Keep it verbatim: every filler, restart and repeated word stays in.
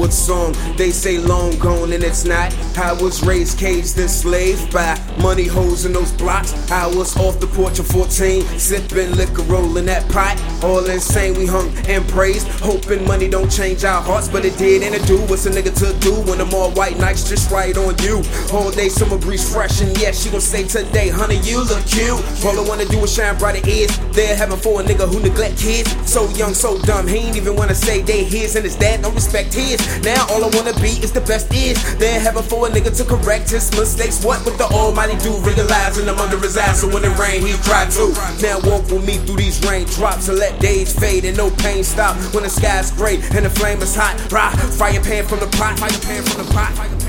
Howard song. They say long gone and it's not. I was raised, caged, enslaved by money holes in those blocks. I was off the porch at fourteen, sipping liquor, rolling that pot. All insane, we hung and praised, hoping money don't change our hearts, but it did, and it do. What's a nigga to do when them all white nights just right on you? All day summer breeze fresh, and yeah, she gon' say today, honey, you look cute. All I wanna do is shine brighter ears. They're heaven for a nigga who neglect kids. So young, so dumb, he ain't even wanna say they his, and his dad don't respect his. Now all I wanna be is the best is. They're heaven for a nigga to correct his mistakes. What would the almighty do? Realizing I'm under his eyes, so when it rain, he cry too. Now walk with me through these raindrops and let days fade and no pain stop. When the sky's gray and the flame is hot, rah, fire pan from the pot, fire pan from the pot.